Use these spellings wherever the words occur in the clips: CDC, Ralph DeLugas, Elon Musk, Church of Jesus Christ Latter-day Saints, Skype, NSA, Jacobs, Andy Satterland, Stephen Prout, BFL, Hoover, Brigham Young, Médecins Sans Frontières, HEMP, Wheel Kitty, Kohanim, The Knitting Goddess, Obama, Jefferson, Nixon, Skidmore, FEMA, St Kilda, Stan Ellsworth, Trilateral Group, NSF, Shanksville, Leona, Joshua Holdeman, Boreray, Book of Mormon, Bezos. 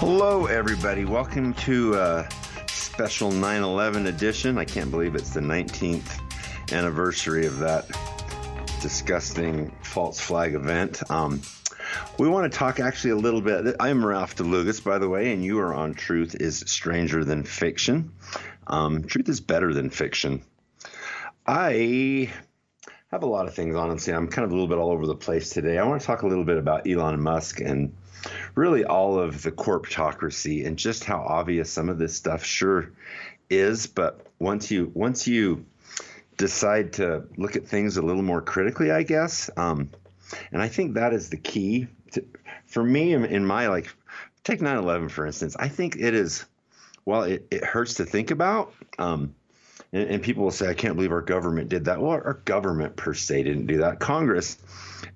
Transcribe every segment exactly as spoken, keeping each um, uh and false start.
Hello, everybody. Welcome to a special nine eleven edition. I can't believe it's the nineteenth anniversary of that disgusting false flag event. Um, we want to talk actually a little bit. I'm Ralph DeLugas, by the way, and you are on Truth is Stranger Than Fiction. Um, truth is better than fiction. I have a lot of things, honestly. I'm kind of a little bit all over the place today. I want to talk a little bit about Elon Musk and really all of the corptocracy and just how obvious some of this stuff sure is. But once you once you decide to look at things a little more critically, I guess, um, and I think that is the key to, for me in, in my like take nine eleven, for instance. I think it is, well, it, it hurts to think about. Um, and, and people will say, I can't believe our government did that. Well, our government per se didn't do that. Congress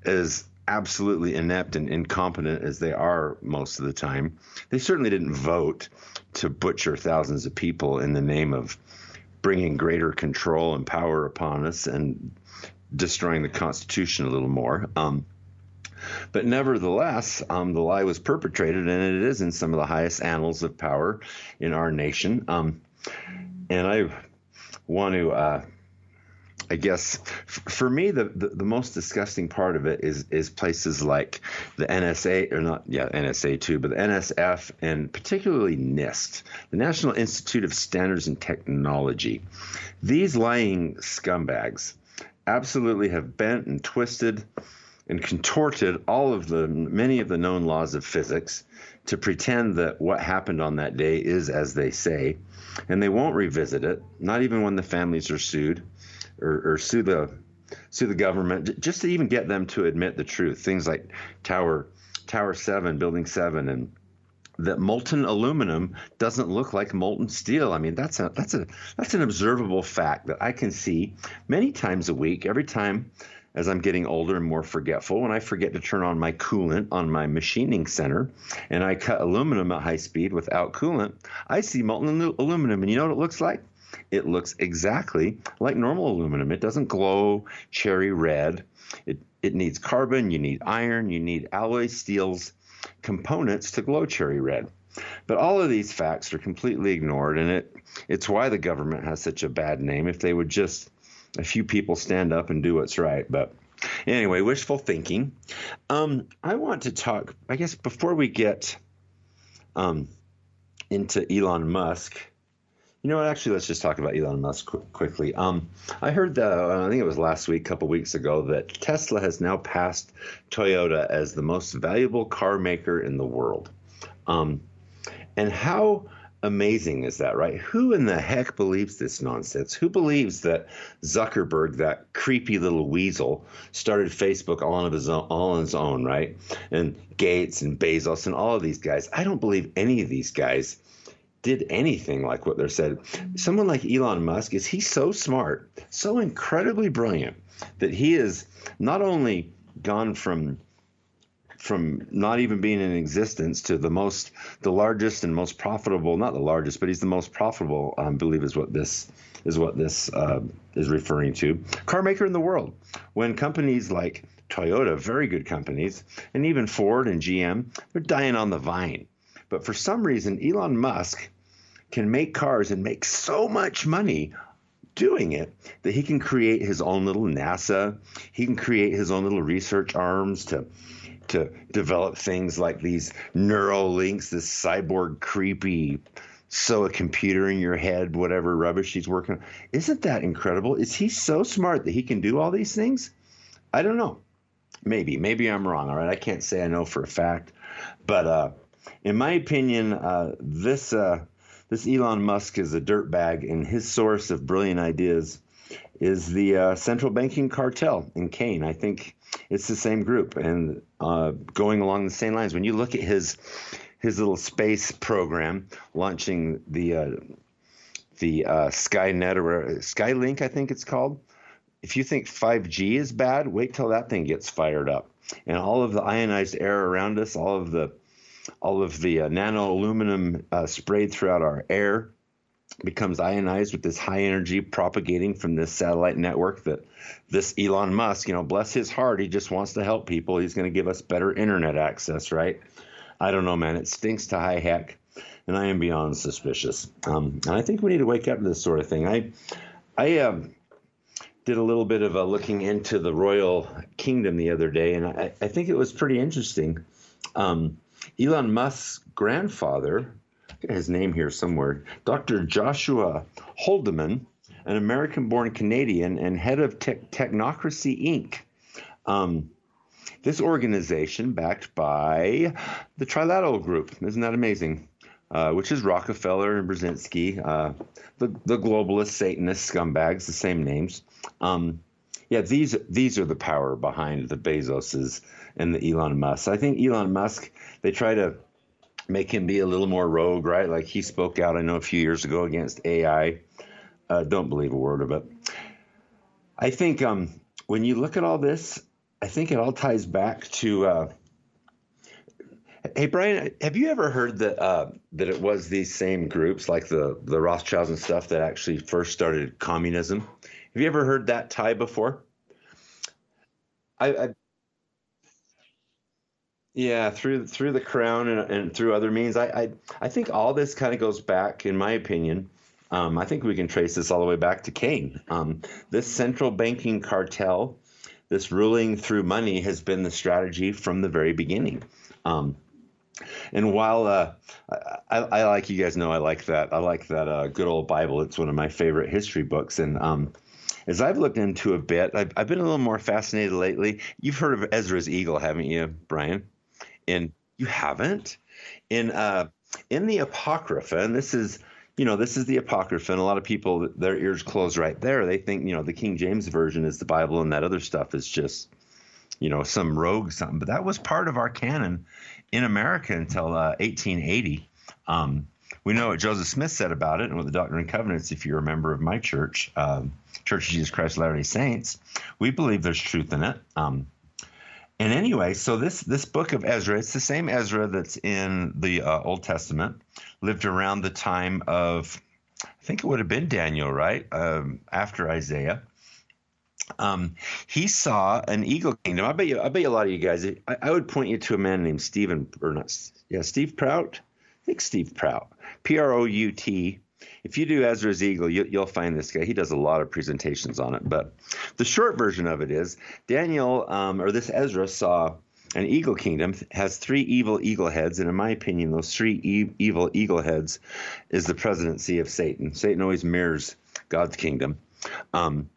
is absolutely inept and incompetent as they are most of the time. They certainly didn't vote to butcher thousands of people in the name of bringing greater control and power upon us and destroying the Constitution a little more. Um, but nevertheless, um, the lie was perpetrated, and it is in some of the highest annals of power in our nation. Um, and I want to... Uh, I guess for me, the, the, the most disgusting part of it is is places like the N S A, or not, yeah, N S A too, but the N S F, and particularly NIST, the National Institute of Standards and Technology. These lying scumbags absolutely have bent and twisted and contorted all of the many of the known laws of physics to pretend that what happened on that day is as they say, and they won't revisit it, not even when the families are sued. Or, or sue the sue the government, just to even get them to admit the truth. Things like Tower Tower seven, Building seven, and that molten aluminum doesn't look like molten steel. I mean, that's a that's a that's an observable fact that I can see many times a week. Every time as I'm getting older and more forgetful, when I forget to turn on my coolant on my machining center, and I cut aluminum at high speed without coolant, I see molten aluminum, and you know what it looks like? It looks exactly like normal aluminum. It doesn't glow cherry red. It it needs carbon, you need iron, you need alloy steels components to glow cherry red. But all of these facts are completely ignored, and it it's why the government has such a bad name. If they would just a few people stand up and do what's right. But anyway, wishful thinking. Um, I want to talk, I guess, before we get um, into Elon Musk. You know what? Actually, let's just talk about Elon Musk qu- quickly. Um, I heard that, uh, I think it was last week, a couple weeks ago, that Tesla has now passed Toyota as the most valuable car maker in the world. Um, and how amazing is that, right? Who in the heck believes this nonsense? Who believes that Zuckerberg, that creepy little weasel, started Facebook all on his own, all on his own, right? And Gates and Bezos and all of these guys. I don't believe any of these guys did anything like what they're said. Someone like Elon Musk, is he so smart, so incredibly brilliant, that he is not only gone from from not even being in existence to the most, the largest and most profitable, not the largest, but he's the most profitable, I um, believe is what this is what this uh, is referring to, car maker in the world. When companies like Toyota, very good companies, and even Ford and G M, they're dying on the vine. But for some reason, Elon Musk can make cars and make so much money doing it that he can create his own little NASA. He can create his own little research arms to to develop things like these neural links, this cyborg creepy, sew a computer in your head, whatever rubbish he's working on. Isn't that incredible? Is he so smart that he can do all these things? I don't know. Maybe. Maybe I'm wrong. All right. I can't say I know for a fact. But uh, in my opinion, uh, this uh, this Elon Musk is a dirtbag, and his source of brilliant ideas is the uh, central banking cartel in Kane. I think it's the same group, and uh, going along the same lines. When you look at his his little space program, launching the uh, the uh, Skynet or Skylink, I think it's called. If you think five G is bad, wait till that thing gets fired up, and all of the ionized air around us, all of the All of the uh, nano aluminum uh, sprayed throughout our air becomes ionized with this high energy propagating from this satellite network that this Elon Musk, you know, bless his heart, he just wants to help people. He's going to give us better internet access, right? I don't know, man. It stinks to high heck, and I am beyond suspicious. Um, and I think we need to wake up to this sort of thing. I, I uh, did a little bit of a looking into the royal kingdom the other day, and I, I think it was pretty interesting. Um, Elon Musk's grandfather, his name here somewhere, Doctor Joshua Holdeman, an American-born Canadian and head of te- Technocracy Incorporated. Um, this organization backed by the Trilateral Group. Isn't that amazing? Uh, which is Rockefeller and Brzezinski, uh, the, the globalist Satanist scumbags, the same names. Um, yeah, these these are the power behind the Bezoses and the Elon Musk. I think Elon Musk, they try to make him be a little more rogue, right? Like he spoke out, I know, a few years ago against A I. Uh, don't believe a word of it. I think um, when you look at all this, I think it all ties back to uh, – hey, Brian, have you ever heard that uh, that it was these same groups like the, the Rothschilds and stuff that actually first started communism? Have you ever heard that tie before? I, I Yeah, through through the crown and, and through other means. I, I, I think all this kind of goes back, in my opinion – Um, I think we can trace this all the way back to Cain. Um, this central banking cartel, this ruling through money, has been the strategy from the very beginning. Um, and while uh, I, I like, you guys know, I like that. I like that uh, good old Bible. It's one of my favorite history books. And um, as I've looked into a bit, I've, I've been a little more fascinated lately. You've heard of Ezra's Eagle, haven't you, Brian? And you haven't? In uh, in the Apocrypha, and this is. You know, this is the Apocrypha, and a lot of people, their ears close right there. They think, you know, the King James Version is the Bible, and that other stuff is just, you know, some rogue something. But that was part of our canon in America until uh, eighteen eighty. Um, we know what Joseph Smith said about it, and with the Doctrine and Covenants, if you're a member of my church, um, Church of Jesus Christ Latter-day Saints, we believe there's truth in it. Um, and anyway, so this this book of Ezra, it's the same Ezra that's in the uh, Old Testament. Lived around the time of, I think it would have been Daniel, right? Um, after Isaiah, um, he saw an eagle kingdom. I bet you, I bet you a lot of you guys. I, I would point you to a man named Stephen, or not, yeah, Steve Prout. I think Steve Prout, P R O U T. If you do Ezra's Eagle, you, you'll find this guy. He does a lot of presentations on it. But the short version of it is Daniel, um, or this Ezra saw. An eagle kingdom has three evil eagle heads, and in my opinion, those three e- evil eagle heads is the presidency of Satan. Satan always mirrors God's kingdom, um,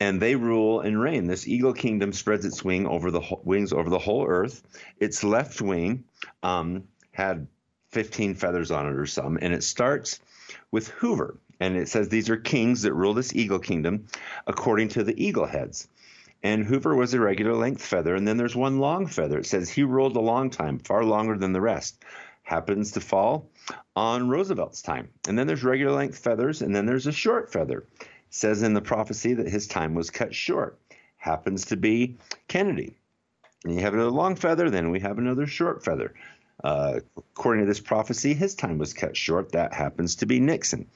and they rule and reign. This eagle kingdom spreads its wing over the ho- wings over the whole earth. Its left wing um, had fifteen feathers on it or some, and it starts with Hoover, and it says these are kings that rule this eagle kingdom according to the eagle heads. And Hoover was a regular length feather, and then there's one long feather. It says he ruled a long time, far longer than the rest. Happens to fall on Roosevelt's time. And then there's regular length feathers, and then there's a short feather. It says in the prophecy that his time was cut short. Happens to be Kennedy. And you have another long feather, then we have another short feather. Uh, according to this prophecy, his time was cut short. That happens to be Nixon.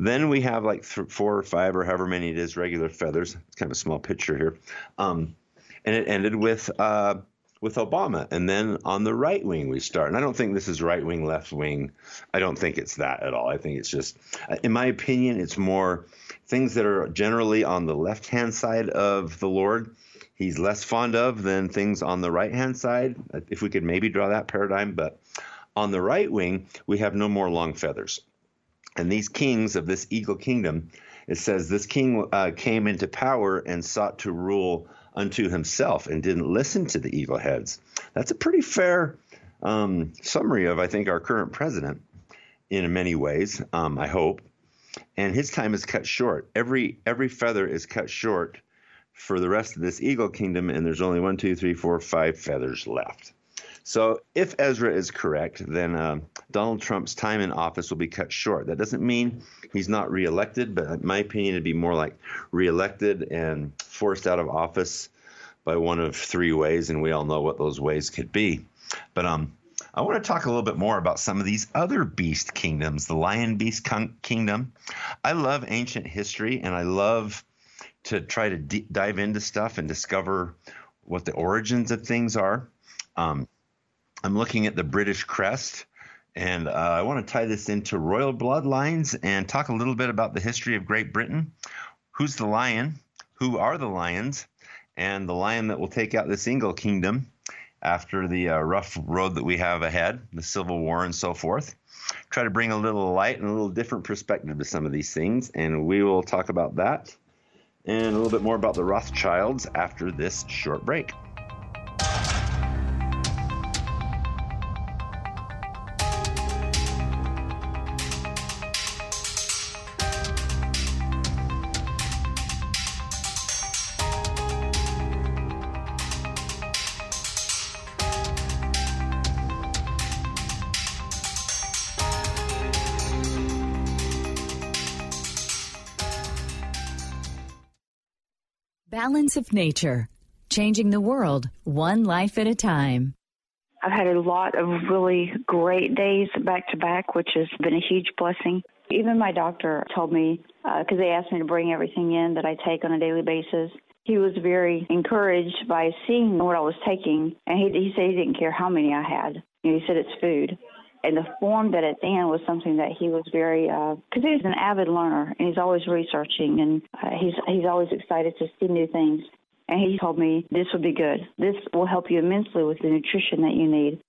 Then we have like th- four or five or however many it is, regular feathers. It's kind of a small picture here. Um, and it ended with uh, with Obama. And then on the right wing we start. And I don't think this is right wing, left wing. I don't think it's that at all. I think it's just, in my opinion, it's more things that are generally on the left-hand side of the Lord. He's less fond of than things on the right-hand side, if we could maybe draw that paradigm. But on the right wing, we have no more long feathers. And these kings of this eagle kingdom, it says this king uh, came into power and sought to rule unto himself and didn't listen to the eagle heads. That's a pretty fair um, summary of, I think, our current president in many ways, um, I hope. And his time is cut short. Every every feather is cut short for the rest of this eagle kingdom, and there's only one, two, three, four, five feathers left. So if Ezra is correct, then uh, Donald Trump's time in office will be cut short. That doesn't mean he's not reelected, but in my opinion, it'd be more like reelected and forced out of office by one of three ways, and we all know what those ways could be. But um, I want to talk a little bit more about some of these other beast kingdoms, the lion beast con- kingdom. I love ancient history, and I love to try to d- dive into stuff and discover what the origins of things are. Um, I'm looking at the British crest, and uh, I want to tie this into royal bloodlines and talk a little bit about the history of Great Britain. Who's the lion? Who are the lions? And the lion that will take out this Ingle kingdom after the uh, rough road that we have ahead, the Civil War and so forth. Try to bring a little light and a little different perspective to some of these things, and we will talk about that and a little bit more about the Rothschilds after this short break. Balance of Nature, changing the world one life at a time. I've had a lot of really great days back to back, which has been a huge blessing. Even my doctor told me, because uh, they asked me to bring everything in that I take on a daily basis. He was very encouraged by seeing what I was taking, and he, he said he didn't care how many I had. You know, he said it's food. And the form that it's in was something that he was very, because uh, he's an avid learner, and he's always researching, and uh, he's he's always excited to see new things. And he told me, this would be good. This will help you immensely with the nutrition that you need.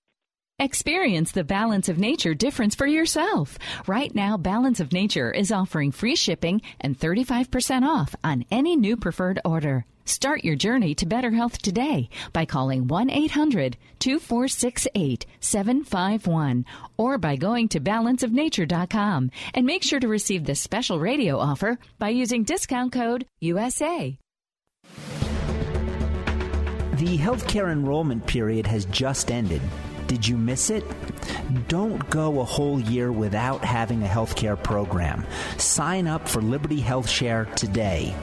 Experience the Balance of Nature difference for yourself. Right now, Balance of Nature is offering free shipping and thirty-five percent off on any new preferred order. Start your journey to better health today by calling one eight hundred two four six eight seven five one or by going to balance of nature dot com, and make sure to receive this special radio offer by using discount code U S A. The healthcare enrollment period has just ended. Did you miss it? Don't go a whole year without having a healthcare program. Sign up for Liberty Health Share today.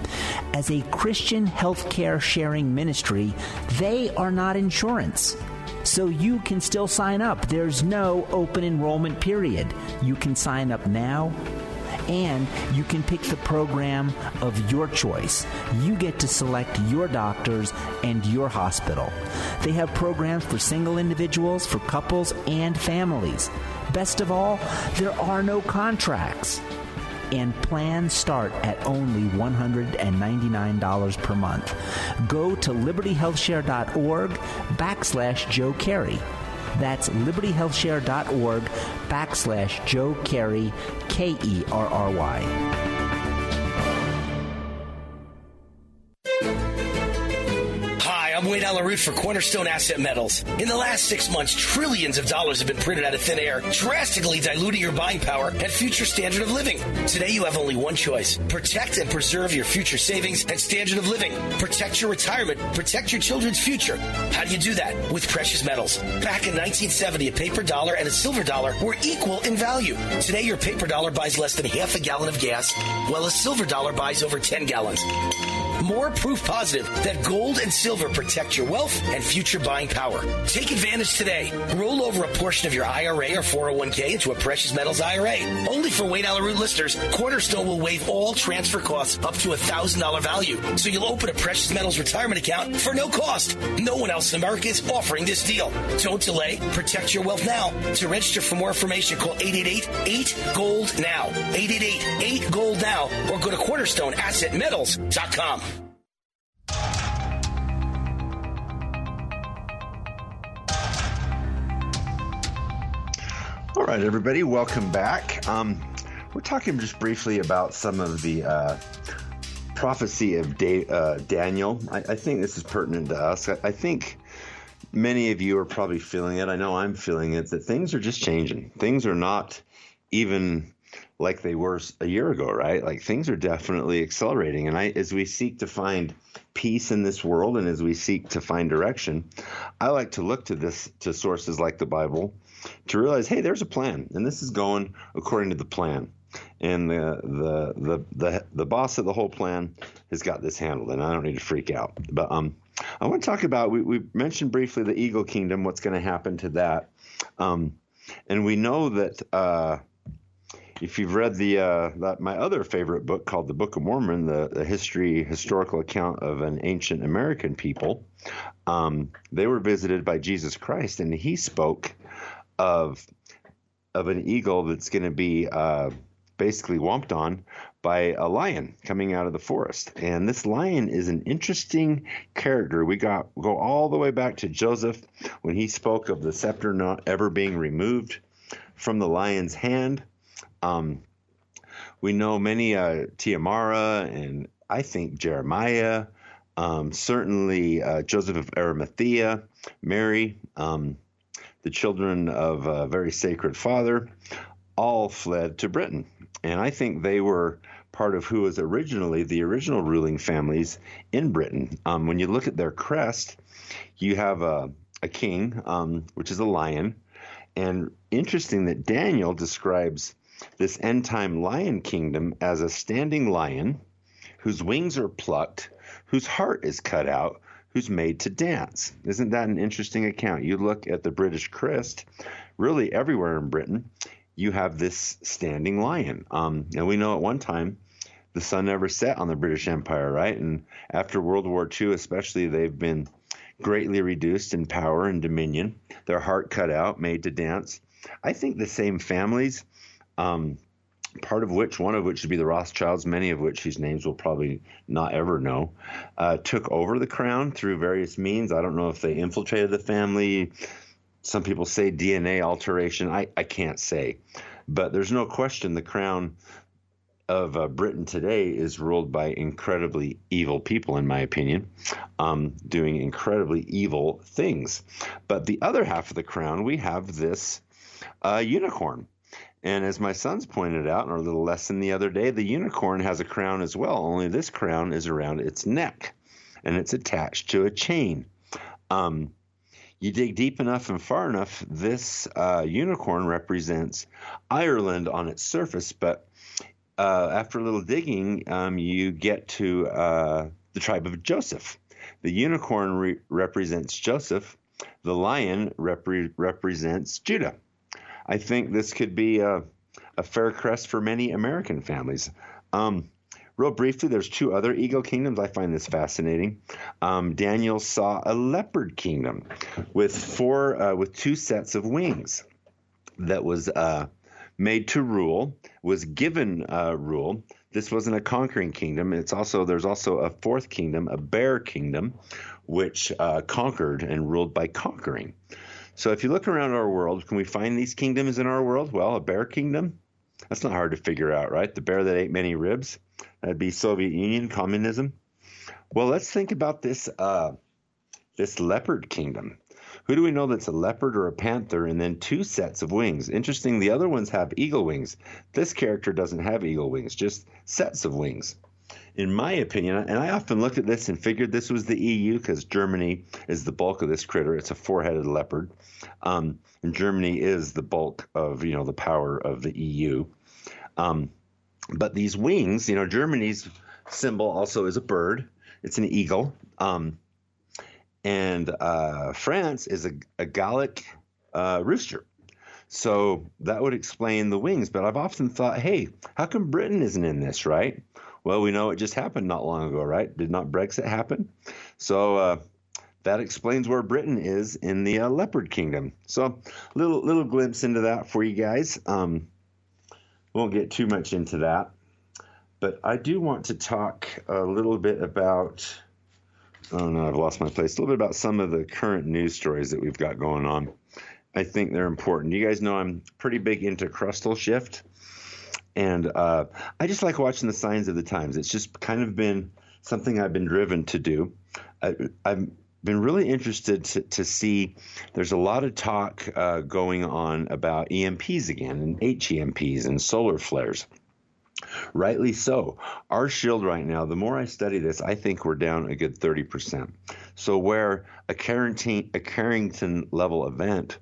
As a Christian healthcare sharing ministry, they are not insurance. So you can still sign up. There's no open enrollment period. You can sign up now, and you can pick the program of your choice. You get to select your doctors and your hospital. They have programs for single individuals, for couples, and families. Best of all, there are no contracts. And plans start at only one hundred ninety-nine dollars per month. Go to liberty health share dot org backslash Joe Carey. That's liberty health share dot org backslash Joe Carey, K E R R Y. I'm Wade Alaroot for Cornerstone Asset Metals. In the last six months, trillions of dollars have been printed out of thin air, drastically diluting your buying power and future standard of living. Today, you have only one choice. Protect and preserve your future savings and standard of living. Protect your retirement. Protect your children's future. How do you do that? With precious metals. Back in nineteen seventy, a paper dollar and a silver dollar were equal in value. Today, your paper dollar buys less than half a gallon of gas, while a silver dollar buys over ten gallons. More proof positive that gold and silver protect your wealth and future buying power. Take advantage today. Roll over a portion of your I R A or four oh one k into a Precious Metals I R A. Only for Wade Alaroot listeners, Cornerstone will waive all transfer costs up to a one thousand dollars value, so you'll open a Precious Metals retirement account for no cost. No one else in America is offering this deal. Don't delay. Protect your wealth now. To register for more information, call eight eight eight eight gold now, eight eight eight eight gold now, or go to cornerstone asset metals dot com. All right, everybody, welcome back. Um, we're talking just briefly about some of the uh, prophecy of da- uh, Daniel. I-, I think this is pertinent to us. I-, I think many of you are probably feeling it. I know I'm feeling it, that things are just changing. Things are not even like they were a year ago, right? Like things are definitely accelerating. And I, as we seek to find peace in this world and as we seek to find direction, I like to look to this, to sources like the Bible, to realize, hey, there's a plan, and this is going according to the plan. And the the the the, the boss of the whole plan has got this handled, and I don't need to freak out. But um, I want to talk about, we, we mentioned briefly the Eagle Kingdom, what's going to happen to that. Um, and we know that uh, if you've read the uh, that, my other favorite book called The Book of Mormon, the, the history historical account of an ancient American people, um, they were visited by Jesus Christ, and he spoke of of an eagle that's going to be uh, basically whomped on by a lion coming out of the forest. And this lion is an interesting character. We got go all the way back to Joseph when he spoke of the scepter not ever being removed from the lion's hand. Um, we know many uh, Tiamara and I think Jeremiah, um, certainly uh, Joseph of Arimathea, Mary, um, the children of a very sacred father, all fled to Britain. And I think they were part of who was originally the original ruling families in Britain. Um, when you look at their crest, you have a, a king, um, which is a lion. And interesting that Daniel describes this end-time lion kingdom as a standing lion whose wings are plucked, whose heart is cut out, who's made to dance. Isn't that an interesting account? You look at the British crest, really everywhere in Britain, you have this standing lion. Um, and we know at one time the sun never set on the British Empire, right? And after World War Two especially, they've been greatly reduced in power and dominion, their heart cut out, made to dance. I think the same families, um, part of which, one of which would be the Rothschilds, many of which whose names we'll probably not ever know, uh, took over the crown through various means. I don't know if they infiltrated the family. Some people say D N A alteration. I, I can't say. But there's no question the crown of uh, Britain today is ruled by incredibly evil people, in my opinion, um, doing incredibly evil things. But the other half of the crown, we have this uh, unicorn. And as my sons pointed out in our little lesson the other day, the unicorn has a crown as well, only this crown is around its neck, and it's attached to a chain. Um, You dig deep enough and far enough, this uh, unicorn represents Ireland on its surface. But uh, after a little digging, um, you get to uh, the tribe of Joseph. The unicorn re- represents Joseph. The lion repre- represents Judah. I think this could be a, a fair crest for many American families. Um, real briefly, there's two other eagle kingdoms. I find this fascinating. Um, Daniel saw a leopard kingdom with four, uh, with two sets of wings that was uh, made to rule, was given uh, rule. This wasn't a conquering kingdom. It's also there's also a fourth kingdom, a bear kingdom, which uh, conquered and ruled by conquering. So if you look around our world, can we find these kingdoms in our world? Well, a bear kingdom. That's not hard to figure out, right? The bear that ate many ribs. That'd be Soviet Union, communism. Well, let's think about this uh, this leopard kingdom. Who do we know that's a leopard or a panther and then two sets of wings? Interesting, the other ones have eagle wings. This character doesn't have eagle wings, just sets of wings. In my opinion, and I often looked at this and figured this was the E U because Germany is the bulk of this critter. It's a four-headed leopard. Um, and Germany is the bulk of, you know, the power of the E U. Um, but these wings, you know, Germany's symbol also is a bird. It's an eagle. Um, and uh, France is a, a Gallic uh, rooster. So that would explain the wings. But I've often thought, hey, how come Britain isn't in this, right? Well, we know it just happened not long ago, right? Did not Brexit happen? So uh, that explains where Britain is in the uh, leopard kingdom. So little little glimpse into that for you guys. Um, won't get too much into that. But I do want to talk a little bit about, oh no, I've lost my place, a little bit about some of the current news stories that we've got going on. I think they're important. You guys know I'm pretty big into crustal shift. And uh, I just like watching the signs of the times. It's just kind of been something I've been driven to do. I, I've been really interested to, to see there's a lot of talk uh, going on about E M Ps again and H E M Ps and solar flares. Rightly so. Our shield right now, the more I study this, I think we're down a good thirty percent. So where a Carrington, a Carrington level event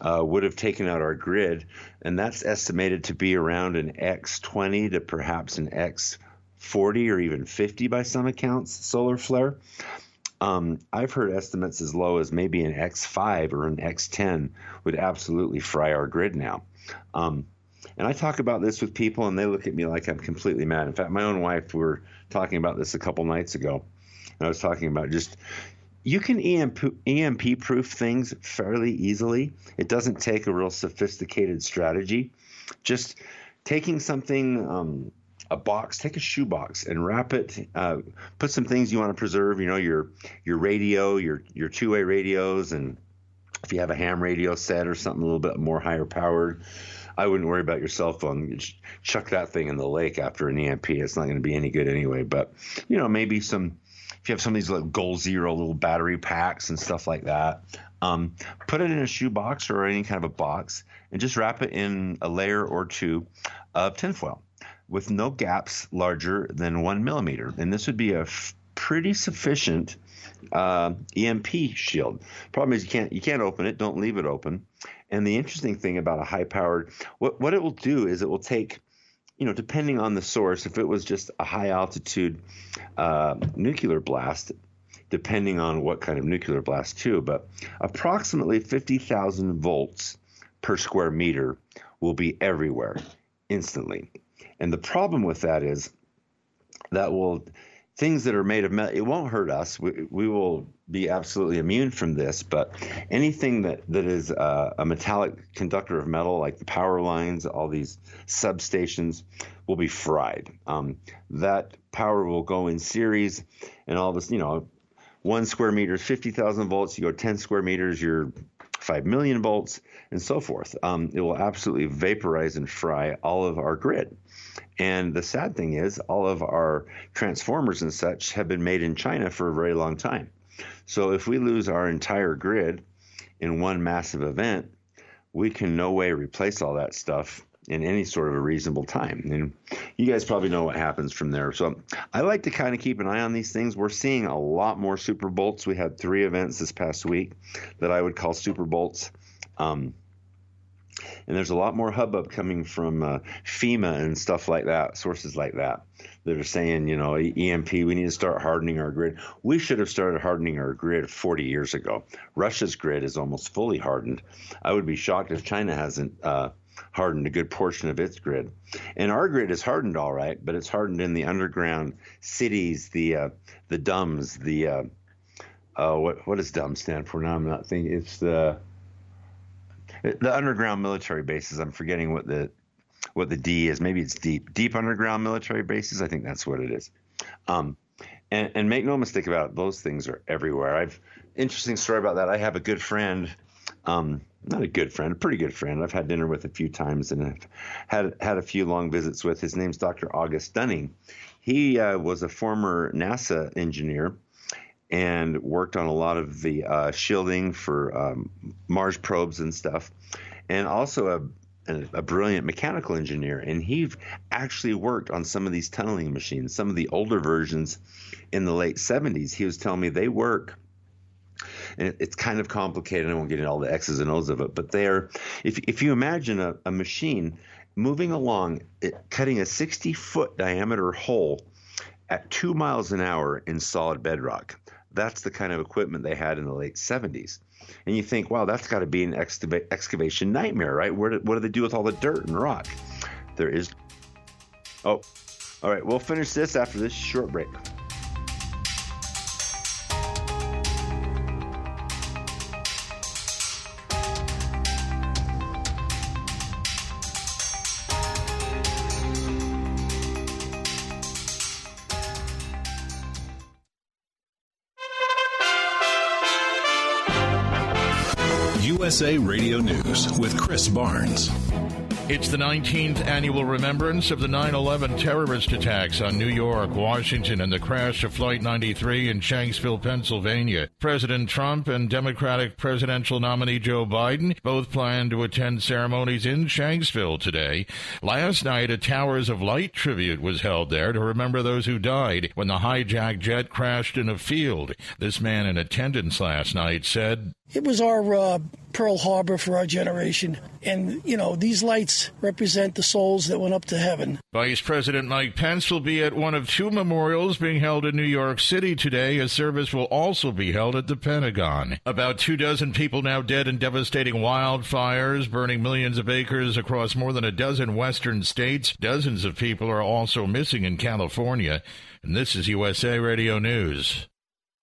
Uh, would have taken out our grid, and that's estimated to be around an X twenty to perhaps an X forty or even fifty by some accounts, solar flare. Um, I've heard estimates as low as maybe an X five or an X ten would absolutely fry our grid now. Um, And I talk about this with people, and they look at me like I'm completely mad. In fact, my own wife, we were talking about this a couple nights ago, and I was talking about just you can E M P-proof things fairly easily. It doesn't take a real sophisticated strategy. Just taking something, um, a box, take a shoebox and wrap it, uh, put some things you want to preserve, you know, your your radio, your your two-way radios, and if you have a ham radio set or something a little bit more higher powered. I wouldn't worry about your cell phone. You just chuck that thing in the lake after an E M P. It's not going to be any good anyway. But, you know, maybe some – if you have some of these like Goal Zero little battery packs and stuff like that, um, put it in a shoebox or any kind of a box and just wrap it in a layer or two of tinfoil with no gaps larger than one millimeter. And this would be a f- pretty sufficient uh, E M P shield. Problem is you can't you can't open it. Don't leave it open. And the interesting thing about a high-powered, what what it will do is it will take, you know, depending on the source, if it was just a high-altitude uh, nuclear blast, depending on what kind of nuclear blast too, but approximately fifty thousand volts per square meter will be everywhere instantly. And the problem with that is that will things that are made of metal, it won't hurt us. We, we will be absolutely immune from this, but anything that, that is uh, a metallic conductor of metal, like the power lines, all these substations, will be fried. Um, that power will go in series, and all this, you know, one square meter is fifty thousand volts, you go ten square meters, you're five million volts, and so forth. Um, it will absolutely vaporize and fry all of our grid. And the sad thing is all of our transformers and such have been made in China for a very long time. So if we lose our entire grid in one massive event, we can no way replace all that stuff in any sort of a reasonable time. And you guys probably know what happens from there. So I like to kind of keep an eye on these things. We're seeing a lot more super bolts. We had three events this past week that I would call super bolts. Um, And there's a lot more hubbub coming from uh, FEMA and stuff like that, sources like that, that are saying, you know, E M P, we need to start hardening our grid. We should have started hardening our grid forty years ago. Russia's grid is almost fully hardened. I would be shocked if China hasn't uh, hardened a good portion of its grid. And our grid is hardened all right, but it's hardened in the underground cities, the uh, the D U M S, the uh, – uh, what, what does D U M stand for? Now I'm not thinking – it's the – the underground military bases. I'm forgetting what the what the D is. Maybe it's deep, deep underground military bases. I think that's what it is. Um, and, and make no mistake about it, those things are everywhere. I've interesting story about that. I have a good friend, um, not a good friend, a pretty good friend. I've had dinner with a few times and I've had had a few long visits with. His name's Doctor August Dunning. He uh, was a former NASA engineer and worked on a lot of the uh, shielding for um, Mars probes and stuff, and also a, a, a brilliant mechanical engineer. And he actually worked on some of these tunneling machines, some of the older versions in the late seventies. He was telling me they work. And it's kind of complicated. I won't get into all the X's and O's of it, but they're if, if you imagine a, a machine moving along, it, cutting a sixty-foot diameter hole at two miles an hour in solid bedrock. That's the kind of equipment they had in the late seventies. And you think, wow, that's got to be an excava- excavation nightmare, right? Where do, what do they do with all the dirt and rock? There is... Oh, all right. We'll finish this after this short break. U S A Radio News with Chris Barnes. It's the nineteenth annual remembrance of the nine eleven terrorist attacks on New York, Washington, and the crash of Flight ninety-three in Shanksville, Pennsylvania. President Trump and Democratic presidential nominee Joe Biden both plan to attend ceremonies in Shanksville today. Last night, a Towers of Light tribute was held there to remember those who died when the hijacked jet crashed in a field. This man in attendance last night said, "It was our uh, Pearl Harbor for our generation. And, you know, these lights represent the souls that went up to heaven. Vice President Mike Pence will be at one of two memorials being held in New York City today. A service will also be held at the Pentagon. About two dozen people now dead in devastating wildfires, burning millions of acres across more than a dozen western states. Dozens of people are also missing in California. And this is U S A Radio News.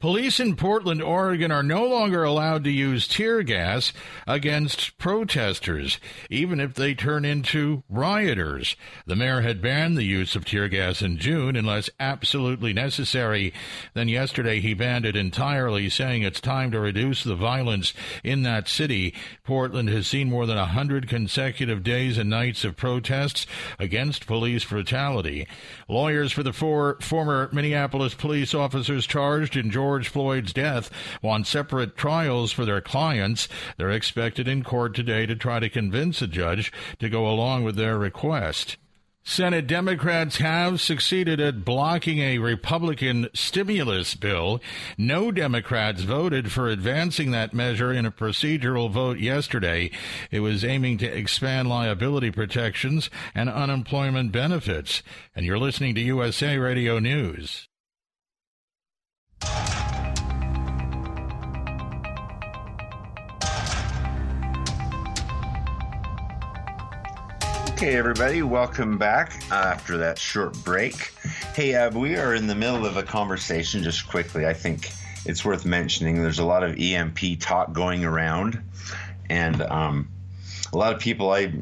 Police in Portland, Oregon are no longer allowed to use tear gas against protesters, even if they turn into rioters. The mayor had banned the use of tear gas in June unless absolutely necessary. Then yesterday he banned it entirely, saying it's time to reduce the violence in that city. Portland has seen more than one hundred consecutive days and nights of protests against police brutality. Lawyers for the four former Minneapolis police officers charged in Georgia George Floyd's death want separate trials for their clients. They're expected in court today to try to convince a judge to go along with their request. Senate Democrats have succeeded at blocking a Republican stimulus bill. No Democrats voted for advancing that measure in a procedural vote yesterday. It was aiming to expand liability protections and unemployment benefits. And you're listening to U S A Radio News. Hey everybody, welcome back after that short break. Hey, uh, we are in the middle of a conversation just quickly. I think it's worth mentioning there's a lot of E M P talk going around, and um, a lot of people, I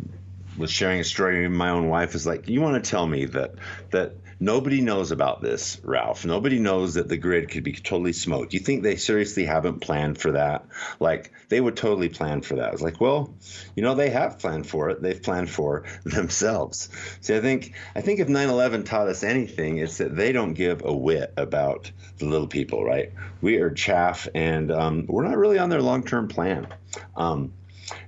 was sharing a story, my own wife is like, you want to tell me that that nobody knows about this, Ralph? Nobody knows that the grid could be totally smoked. You think they seriously haven't planned for that? Like, they would totally plan for that. I was like, well, you know, they have planned for it. They've planned for themselves. See, I think I think if nine eleven taught us anything, it's that they don't give a whit about the little people, right? We are chaff, and um, we're not really on their long-term plan. Um,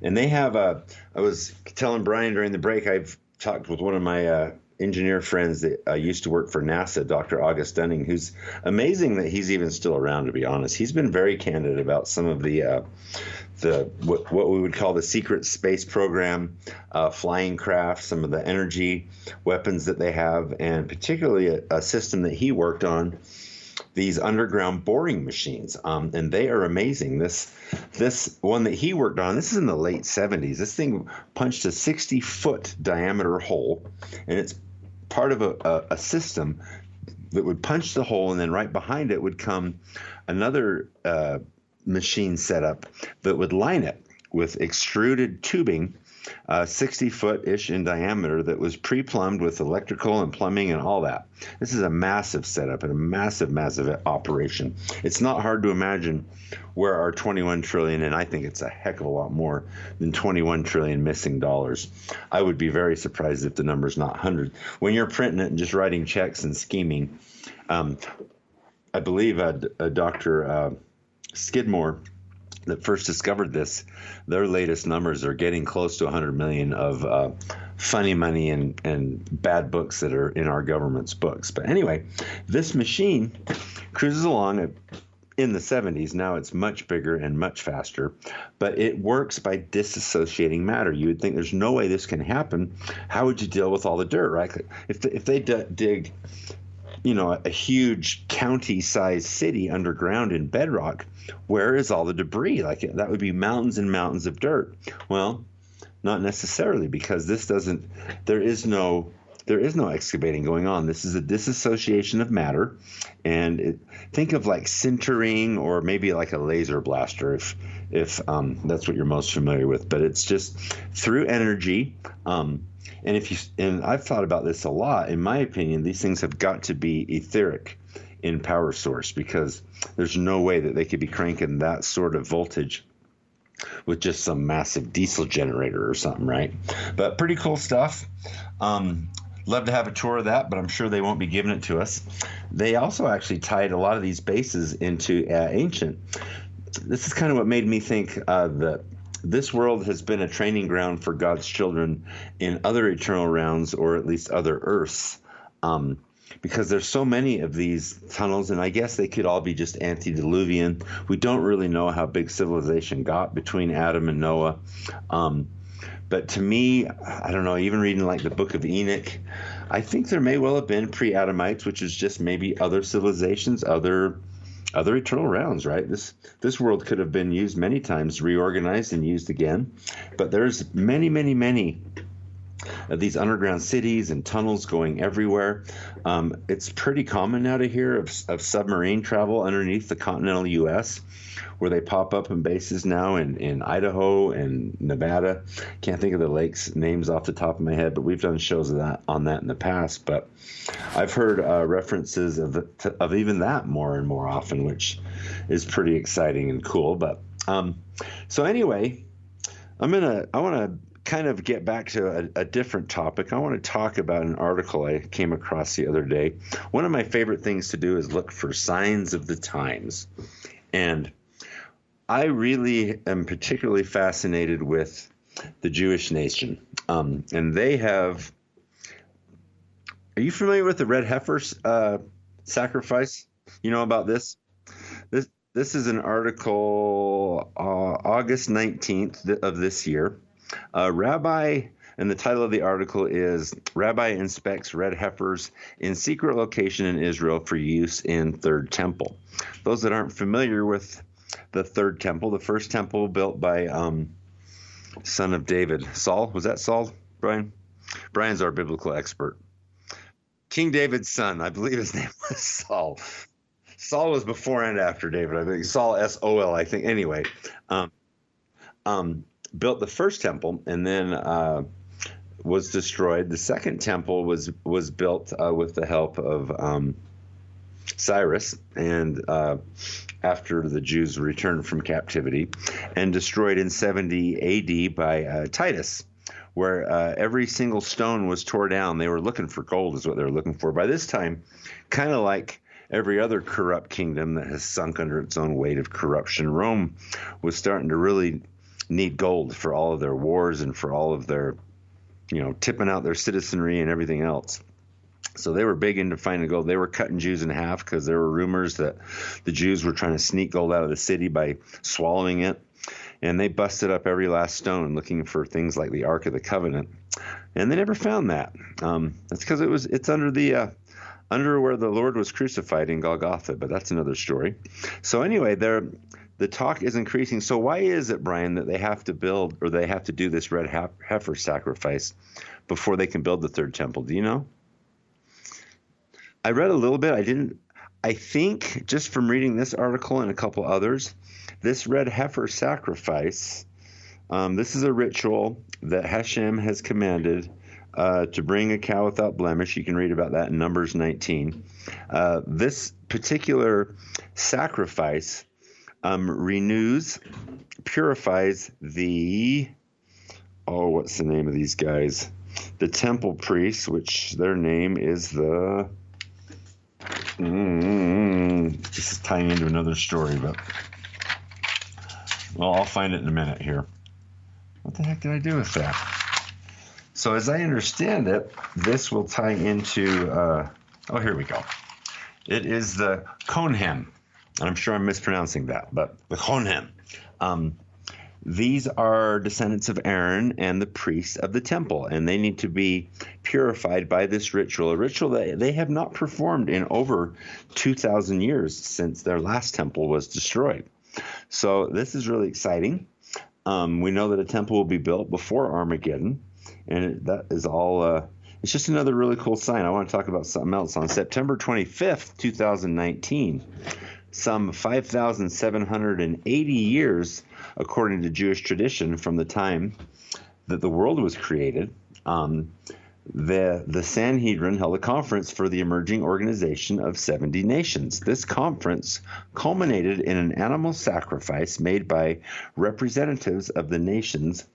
and they have a – I was telling Brian during the break, I've talked with one of my uh, – engineer friends that uh, used to work for NASA, Doctor August Dunning, who's amazing that he's even still around, to be honest. He's been very candid about some of the uh, the what, what we would call the secret space program, uh, flying craft, some of the energy weapons that they have, and particularly a, a system that he worked on, these underground boring machines, um, and they are amazing. This this one that he worked on, this is in the late seventies. This thing punched a sixty-foot diameter hole, and it's part of a, a, a system that would punch the hole, and then right behind it would come another uh, machine setup that would line it with extruded tubing, uh, sixty foot ish in diameter, that was pre-plumbed with electrical and plumbing and all that. This is a massive setup and a massive, massive operation. It's not hard to imagine where our twenty-one trillion, and I think it's a heck of a lot more than twenty-one trillion missing dollars. I would be very surprised if the number's not one hundred. When you're printing it and just writing checks and scheming, um, I believe uh, uh, Doctor Uh, Skidmore, that first discovered this, their latest numbers are getting close to one hundred million of uh, funny money and, and bad books that are in our government's books. But anyway, this machine cruises along in the seventies. Now it's much bigger and much faster, but it works by disassociating matter. You would think there's no way this can happen. How would you deal with all the dirt, right? If, the, if they d- dig... you know, a huge county-sized city underground in bedrock, where is all the debris? Like, that would be mountains and mountains of dirt. Well, not necessarily, because this doesn't – there is no there is no excavating going on. This is a disassociation of matter, and it, think of like sintering or maybe like a laser blaster if if um, that's what you're most familiar with. But it's just through energy. Um, and if you and I've thought about this a lot. In my opinion, these things have got to be etheric in power source, because there's no way that they could be cranking that sort of voltage with just some massive diesel generator or something, right? But pretty cool stuff. Um, love to have a tour of that, but I'm sure they won't be giving it to us. They also actually tied a lot of these bases into uh, ancient. This is kind of what made me think uh, that this world has been a training ground for God's children in other eternal realms, or at least other Earths, um, because there's so many of these tunnels, and I guess they could all be just antediluvian. We don't really know how big civilization got between Adam and Noah. Um, but to me, I don't know, even reading like the Book of Enoch, I think there may well have been pre-Adamites, which is just maybe other civilizations, other other eternal realms, right? This this world could have been used many times, reorganized and used again. But there's many, many, many of these underground cities and tunnels going everywhere. Um, it's pretty common now to hear of, of submarine travel underneath the continental U S, where they pop up in bases now in, in Idaho and Nevada. Can't think of the lakes names off the top of my head, but we've done shows of that, on that in the past. But I've heard uh, references of, to, of even that more and more often, which is pretty exciting and cool. But um, so anyway, I'm gonna I want to kind of get back to a, a different topic. I want to talk about an article I came across the other day. One of my favorite things to do is look for signs of the times. And I really am particularly fascinated with the Jewish nation. Um, and they have, are you familiar with the red heifer uh, sacrifice? You know about this? This, this is an article uh, August nineteenth of this year. Uh, Rabbi, and the title of the article is Rabbi Inspects Red Heifers in Secret Location in Israel for Use in Third Temple. Those that aren't familiar with the Third Temple, the first temple built by um, son of David, Saul. Was that Saul, Brian? Brian's our biblical expert. King David's son, I believe his name was Saul. Saul was before and after David, I think. Saul, S O L, I think. Anyway, um, um, built the first temple and then uh, was destroyed. The second temple was was built uh, with the help of um, Cyrus, and uh, after the Jews returned from captivity, and destroyed in seventy A D by uh, Titus, where uh, every single stone was tore down. They were looking for gold, is what they were looking for. By this time, kind of like every other corrupt kingdom that has sunk under its own weight of corruption, Rome was starting to really need gold for all of their wars and for all of their, you know, tipping out their citizenry and everything else. So they were big into finding gold. They were cutting Jews in half because there were rumors that the Jews were trying to sneak gold out of the city by swallowing it. And they busted up every last stone looking for things like the Ark of the Covenant. And they never found that. Um, that's because it was it's under the uh, under where the Lord was crucified in Golgotha. But that's another story. So anyway, they're the talk is increasing. So why is it, Brian, that they have to build or they have to do this red heifer sacrifice before they can build the third temple? Do you know? I read a little bit. I didn't – I think just from reading this article and a couple others, this red heifer sacrifice, um, this is a ritual that Hashem has commanded uh, to bring a cow without blemish. You can read about that in Numbers nineteen. Uh, this particular sacrifice – Um, renews, purifies the, oh, what's the name of these guys? The temple priests, which their name is the, mm, this is tying into another story, but, well, I'll find it in a minute here. What the heck did I do with that? So as I understand it, this will tie into, uh, oh, here we go. It is the Kohanim. I'm sure I'm mispronouncing that, but the Kohanim. Um, these are descendants of Aaron and the priests of the temple, and they need to be purified by this ritual, a ritual that they have not performed in over two thousand years since their last temple was destroyed. So this is really exciting. Um, we know that a temple will be built before Armageddon, and that is all uh, – it's just another really cool sign. I want to talk about something else. On September twenty-fifth, two thousand nineteen, some five thousand seven hundred eighty years, according to Jewish tradition, from the time that the world was created, um, the, the Sanhedrin held a conference for the emerging organization of seventy nations. This conference culminated in an animal sacrifice made by representatives of the nations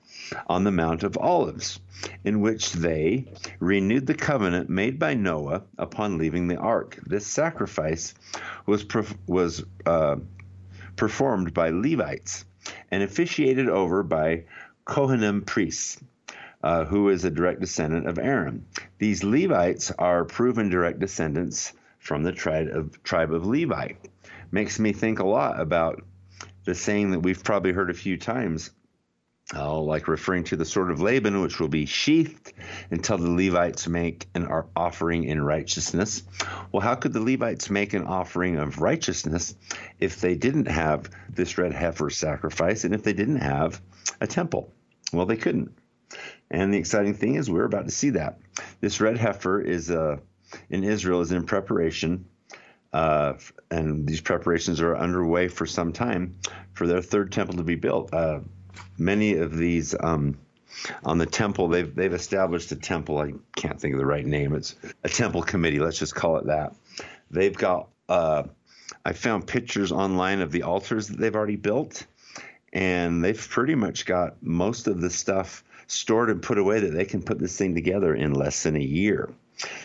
on the Mount of Olives, in which they renewed the covenant made by Noah upon leaving the ark. This sacrifice was perf- was uh, performed by Levites and officiated over by Kohanim priests, uh, who is a direct descendant of Aaron. These Levites are proven direct descendants from the tribe of, tribe of Levi. Makes me think a lot about the saying that we've probably heard a few times, Uh, like referring to the sword of Laban, which will be sheathed until the Levites make an offering in righteousness. Well, how could the Levites make an offering of righteousness if they didn't have this red heifer sacrifice and if they didn't have a temple? Well, they couldn't. And the exciting thing is we're about to see that. This red heifer is uh, in Israel is in preparation, uh, and these preparations are underway for some time for their third temple to be built. Uh, Many of these um, on the temple, they've they've established a temple. I can't think of the right name. It's a temple committee. Let's just call it that. They've got uh, I found pictures online of the altars that they've already built, and they've pretty much got most of the stuff stored and put away that they can put this thing together in less than a year.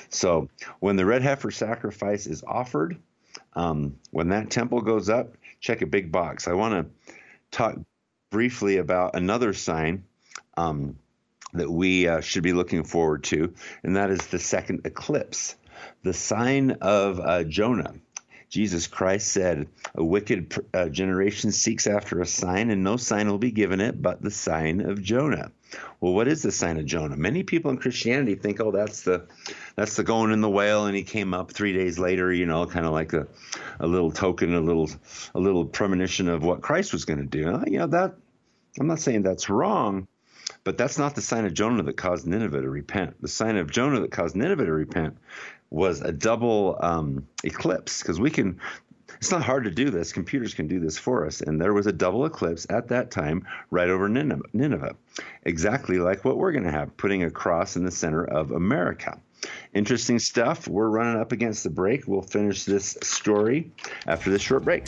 So when the red heifer sacrifice is offered, um, when that temple goes up, check a big box. I want to talk briefly about another sign um, that we uh, should be looking forward to, and that is the second eclipse, the sign of uh, Jonah. Jesus Christ said, a wicked uh, generation seeks after a sign, and no sign will be given it but the sign of Jonah. Well, what is the sign of Jonah? Many people in Christianity think, oh, that's the that's the going in the whale, and he came up three days later, you know, kind of like a, a little token, a little a little premonition of what Christ was going to do. You know, that I'm not saying that's wrong, but that's not the sign of Jonah that caused Nineveh to repent. The sign of Jonah that caused Nineveh to repent was a double um, eclipse, because we can – it's not hard to do this. Computers can do this for us. And there was a double eclipse at that time right over Nineveh, exactly like what we're going to have, putting a cross in the center of America. Interesting stuff. We're running up against the break. We'll finish this story after this short break.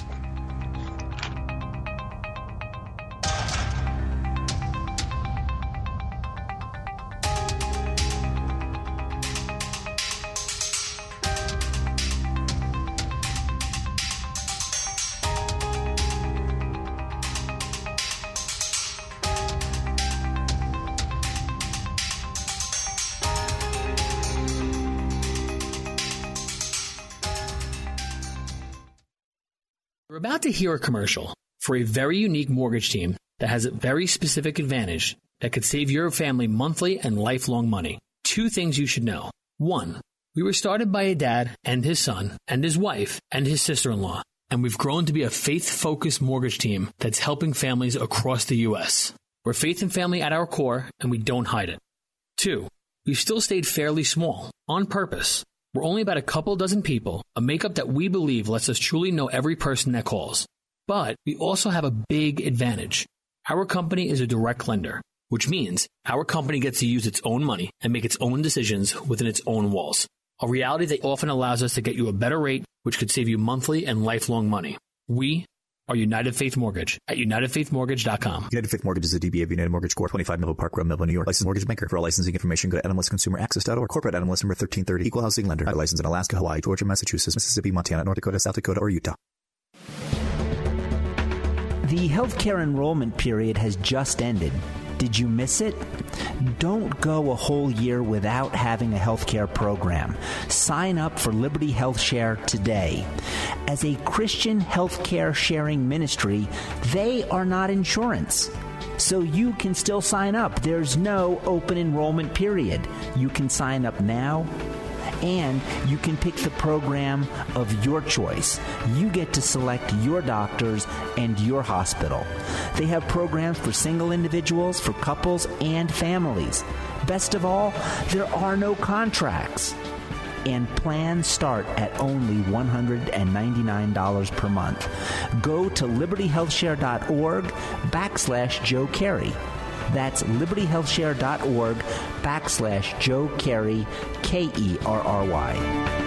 To hear a commercial for a very unique mortgage team that has a very specific advantage that could save your family monthly and lifelong money. Two things you should know. One, we were started by a dad and his son and his wife and his sister-in-law, and we've grown to be a faith-focused mortgage team that's helping families across the U S. We're faith and family at our core, and we don't hide it. Two, we've still stayed fairly small, on purpose. We're only about a couple dozen people, a makeup that we believe lets us truly know every person that calls. But we also have a big advantage. Our company is a direct lender, which means our company gets to use its own money and make its own decisions within its own walls, a reality that often allows us to get you a better rate, which could save you monthly and lifelong money. We are United Faith Mortgage at united faith mortgage dot com. United Faith Mortgage is a D B A of United Mortgage Corp, twenty-five Melville Park Road, Melville, New York. Licensed mortgage banker. For all licensing information, go to animalist consumer access dot org. Corporate animalist number thirteen thirty. Equal housing lender. Licensed in Alaska, Hawaii, Georgia, Massachusetts, Mississippi, Montana, North Dakota, South Dakota, or Utah. The healthcare enrollment period has just ended. Did you miss it? Don't go a whole year without having a healthcare program. Sign up for Liberty HealthShare today. as a Christian healthcare sharing ministry, they are not insurance. So you can still sign up. There's no open enrollment period. You can sign up now, and you can pick the program of your choice. You get to select your doctors and your hospital. They have programs for single individuals, for couples, and families. Best of all, there are no contracts. And plans start at only one hundred ninety-nine dollars per month. Go to libertyhealthshare.org backslash Joe Carey. That's libertyhealthshare.org backslash Joe Carey, K E R R Y.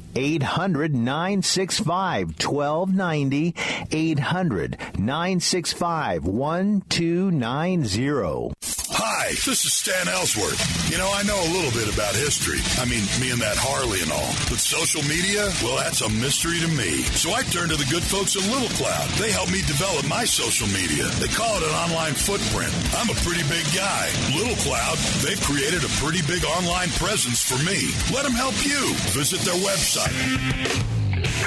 eight hundred nine six five one two nine zero, eight hundred nine six five one two nine zero. Hi, this is Stan Ellsworth. You know, I know a little bit about history. I mean, me and that Harley and all. But social media, well, that's a mystery to me. So I turned to the good folks at Little Cloud. They helped me develop my social media. They call it an online footprint. I'm a pretty big guy. Little Cloud, they've created a pretty big online presence for me. Let them help you. Visit their website.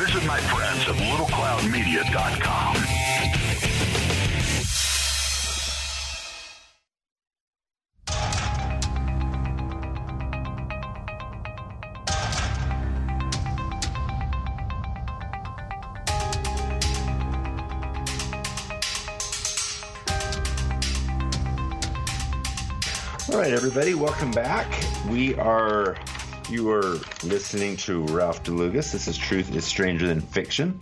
Visit my friends at little cloud media dot com. All right, everybody, welcome back. We are... You are listening to Ralph DeLugas. This is Truth is Stranger Than Fiction.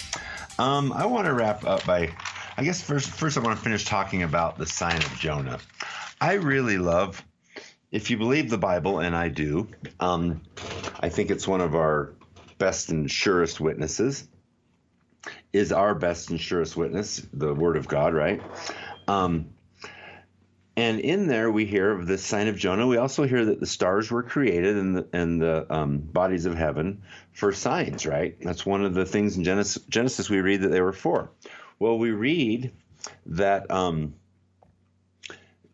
Um, I want to wrap up by, I guess first, first I want to finish talking about the sign of Jonah. I really love, if you believe the Bible, and I do, um, I think it's one of our best and surest witnesses, is our best and surest witness, the Word of God, right? Um, And in there, we hear of the sign of Jonah. We also hear that the stars were created and the, and the um, bodies of heaven for signs, right? That's one of the things in Genesis, Genesis we read that they were for. Well, we read that um,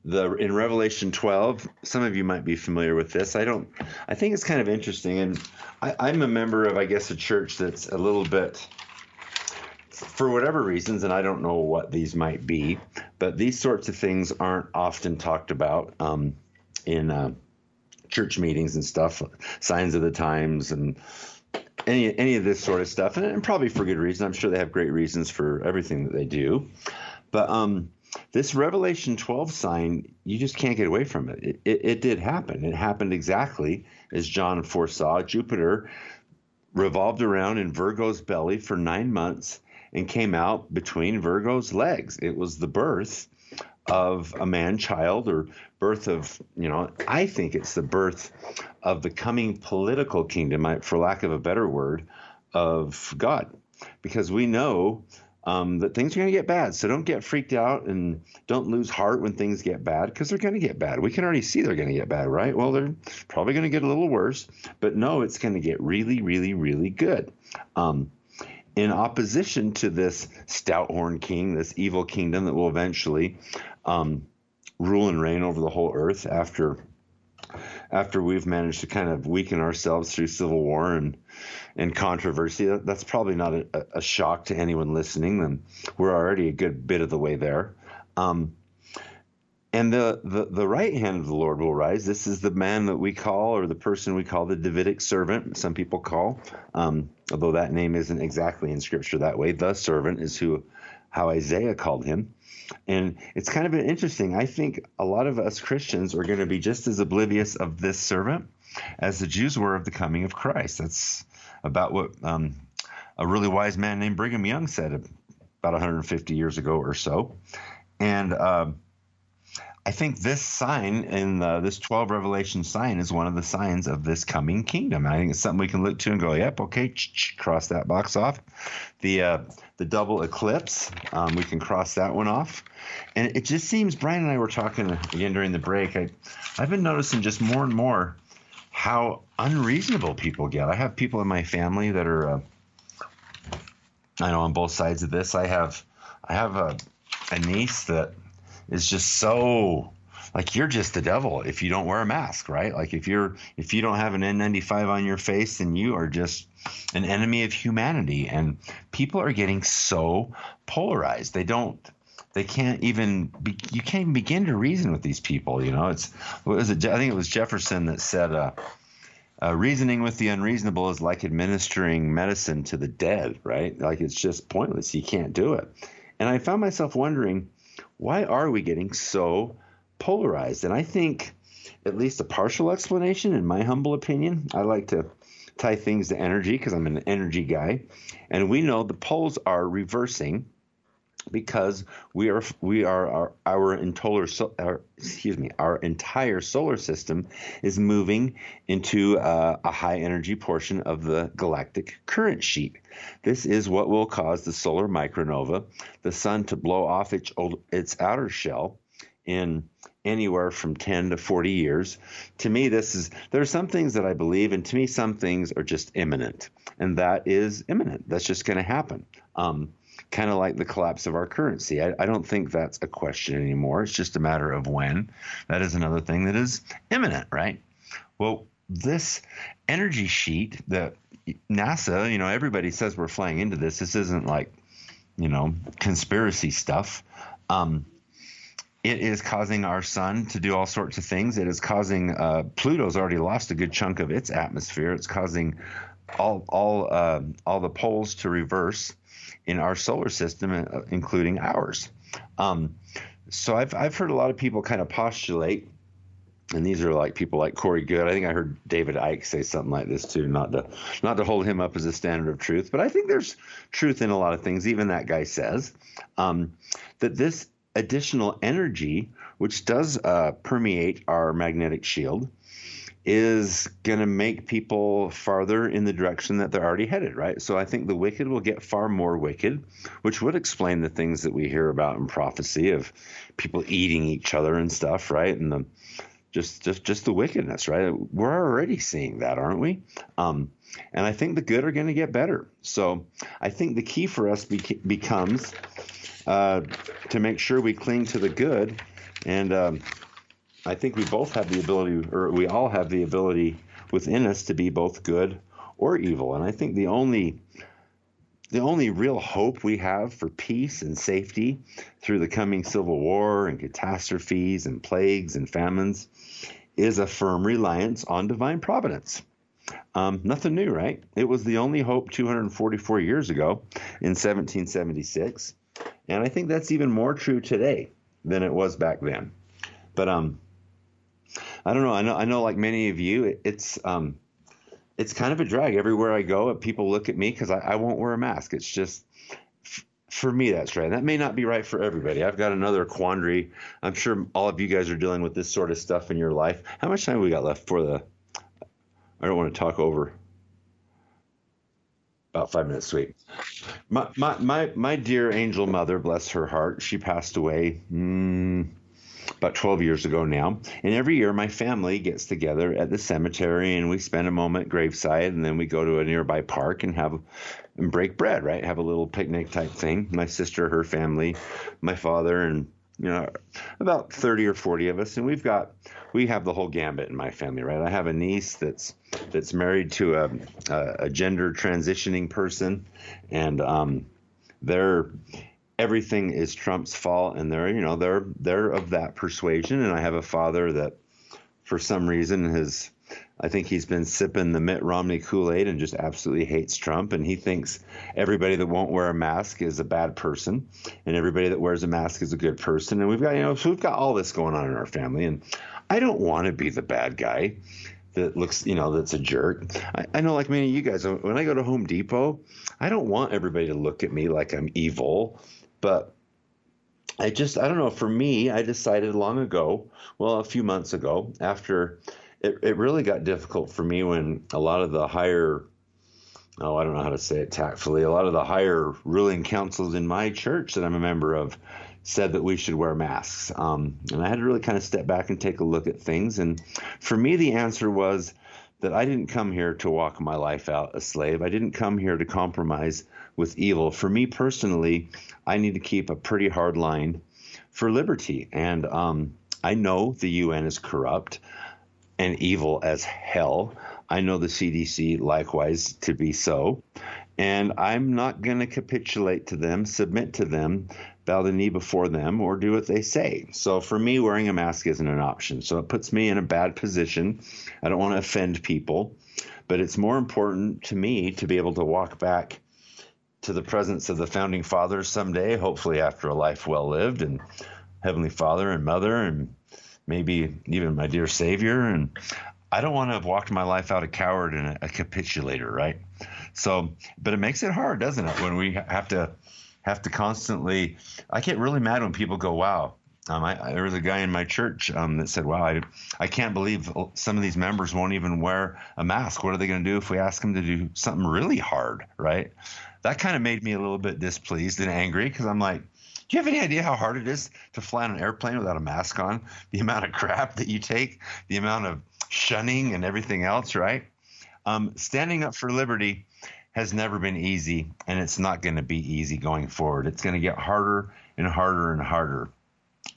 the in Revelation twelve, some of you might be familiar with this. I don't. I think it's kind of interesting. And I, I'm a member of, I guess, a church that's a little bit, for whatever reasons, and I don't know what these might be, but these sorts of things aren't often talked about um, in uh, church meetings and stuff, signs of the times and any any of this sort of stuff, and, and probably for good reason. I'm sure they have great reasons for everything that they do. But um, this Revelation twelve sign, you just can't get away from it. It, it. it did happen. It happened exactly as John foresaw. Jupiter revolved around in Virgo's belly for nine months and came out between Virgo's legs. It was the birth of a man-child, or birth of, you know, I think it's the birth of the coming political kingdom, for lack of a better word, of God. Because we know um, that things are going to get bad, so don't get freaked out and don't lose heart when things get bad, because they're going to get bad. We can already see they're going to get bad, right? Well, they're probably going to get a little worse, but no, it's going to get really, really, really good. Um In opposition to this stout-horned king, this evil kingdom that will eventually um, rule and reign over the whole earth after after we've managed to kind of weaken ourselves through civil war and, and controversy. That's probably not a, a shock to anyone listening. And we're already a good bit of the way there. Um, and the, the, the right hand of the Lord will rise. This is the man that we call, or the person we call, the Davidic servant, some people call, um although that name isn't exactly in Scripture that way. The servant is who, how Isaiah called him. And it's kind of an interesting. I think a lot of us Christians are going to be just as oblivious of this servant as the Jews were of the coming of Christ. That's about what um, a really wise man named Brigham Young said about one hundred fifty years ago or so. And uh, I think this sign in the, this twelve Revelation sign is one of the signs of this coming kingdom. I think it's something we can look to and go, yep, okay, cross that box off. The uh, the double eclipse, um, we can cross that one off. And it just seems, Brian and I were talking again during the break, I, I've been noticing just more and more how unreasonable people get. I have people in my family that are, uh, I know on both sides of this, I have, I have a, a niece that is just so like, you're just the devil if you don't wear a mask, right? Like if you're if you don't have an N ninety-five on your face, then you are just an enemy of humanity. And people are getting so polarized. They don't they can't even be, you can't even begin to reason with these people. You know, it's what was it? I think it was Jefferson that said uh, uh, reasoning with the unreasonable is like administering medicine to the dead, right? Like it's just pointless. You can't do it. And I found myself wondering, why are we getting so polarized? And I think at least a partial explanation, in my humble opinion, I like to tie things to energy because I'm an energy guy. And we know the poles are reversing because we are we are our our entire our, excuse me our entire solar system is moving into uh, a high energy portion of the galactic current sheet. This is what will cause the solar micronova, the sun, to blow off its old, its outer shell in anywhere from ten to forty years. To me, this is there are some things that I believe, and to me, some things are just imminent, and that is imminent. That's just going to happen. Um, Kind of like the collapse of our currency. I, I don't think that's a question anymore. It's just a matter of when. That is another thing that is imminent, right? Well, this energy sheet that NASA, you know, everybody says we're flying into this. This isn't like, you know, conspiracy stuff. Um, it is causing our sun to do all sorts of things. It is causing uh, Pluto's already lost a good chunk of its atmosphere. It's causing all all uh, all the poles to reverse in our solar system, including ours. Um, so I've I've heard a lot of people kind of postulate, and these are like people like Corey Good. I think I heard David Icke say something like this too, not to not to hold him up as a standard of truth, but I think there's truth in a lot of things, even that guy says, um, that this additional energy, which does uh, permeate our magnetic shield, is going to make people farther in the direction that they're already headed, right? So I think the wicked will get far more wicked, which would explain the things that we hear about in prophecy of people eating each other and stuff, right? And the just just just the wickedness, right? We're already seeing that, aren't we? Um, and I think the good are going to get better. So I think the key for us be- becomes uh, to make sure we cling to the good and um, I think we both have the ability, or we all have the ability within us to be both good or evil. And I think the only the only real hope we have for peace and safety through the coming civil war and catastrophes and plagues and famines is a firm reliance on divine providence. Um, nothing new, right? It was the only hope two hundred forty-four years ago in seventeen seventy-six. And I think that's even more true today than it was back then. But, um, I don't know. I know. I know. Like many of you, it, it's um, it's kind of a drag everywhere I go. People look at me because I, I won't wear a mask. It's just f- for me. That's right. That may not be right for everybody. I've got another quandary. I'm sure all of you guys are dealing with this sort of stuff in your life. How much time have we got left for the? I don't want to talk over. About five minutes. Sweet. My my my my dear angel mother, bless her heart. She passed away. Mm. About twelve years ago now, and every year my family gets together at the cemetery and we spend a moment graveside, and then we go to a nearby park and have and break bread, right? Have a little picnic type thing. My sister, her family, my father, and you know, about thirty or forty of us, and we've got we have the whole gambit in my family, right? I have a niece that's that's married to a a, a gender transitioning person, and um, they're. Everything is Trump's fault, and they're, you know, they're they're of that persuasion. And I have a father that, for some reason, has, I think he's been sipping the Mitt Romney Kool-Aid and just absolutely hates Trump. And he thinks everybody that won't wear a mask is a bad person, and everybody that wears a mask is a good person. And we've got, you know, so we've got all this going on in our family. And I don't want to be the bad guy that looks, you know, that's a jerk. I, I know, like many of you guys, when I go to Home Depot, I don't want everybody to look at me like I'm evil. But I just, I don't know, for me, I decided long ago, well, a few months ago, after it, it really got difficult for me when a lot of the higher, oh, I don't know how to say it tactfully, a lot of the higher ruling councils in my church that I'm a member of said that we should wear masks. Um, and I had to really kind of step back and take a look at things. And for me, the answer was that I didn't come here to walk my life out a slave. I didn't come here to compromise with evil. For me personally, I need to keep a pretty hard line for liberty. And um, I know the U N is corrupt and evil as hell. I know the C D C likewise to be so. And I'm not going to capitulate to them, submit to them, bow the knee before them, or do what they say. So for me, wearing a mask isn't an option. So it puts me in a bad position. I don't want to offend people, but it's more important to me to be able to walk back to the presence of the Founding Fathers someday, hopefully after a life well lived, and Heavenly Father and Mother, and maybe even my dear Savior. And I don't want to have walked my life out a coward and a, a capitulator, right? So, but it makes it hard, doesn't it, when we have to have to constantly – I get really mad when people go, wow. Um, I, I, there was a guy in my church um, that said, wow, I, I can't believe some of these members won't even wear a mask. What are they going to do if we ask them to do something really hard, right? That kind of made me a little bit displeased and angry, because I'm like, do you have any idea how hard it is to fly on an airplane without a mask on? The amount of crap that you take, the amount of shunning and everything else, right? Um, standing up for liberty has never been easy, and it's not going to be easy going forward. It's going to get harder and harder and harder.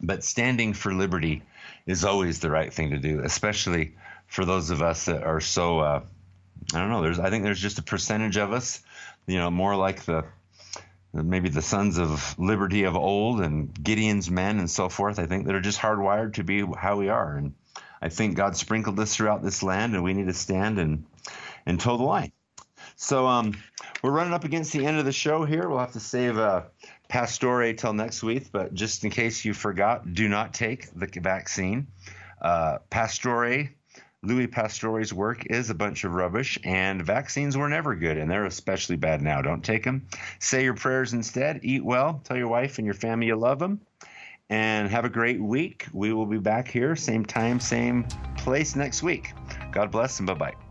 But standing for liberty is always the right thing to do, especially for those of us that are so uh, – I don't know. There's I think there's just a percentage of us, you know, more like the – maybe the sons of liberty of old and Gideon's men and so forth. I think they're just hardwired to be how we are. And I think God sprinkled us throughout this land, and we need to stand and, and toe the line. So um, we're running up against the end of the show here. We'll have to save uh, Pastore till next week. But just in case you forgot, do not take the vaccine. Uh, Pastore, Louis Pasteur's work is a bunch of rubbish, and vaccines were never good, and they're especially bad now. Don't take them. Say your prayers instead. Eat well. Tell your wife and your family you love them. And have a great week. We will be back here, same time, same place next week. God bless and bye-bye.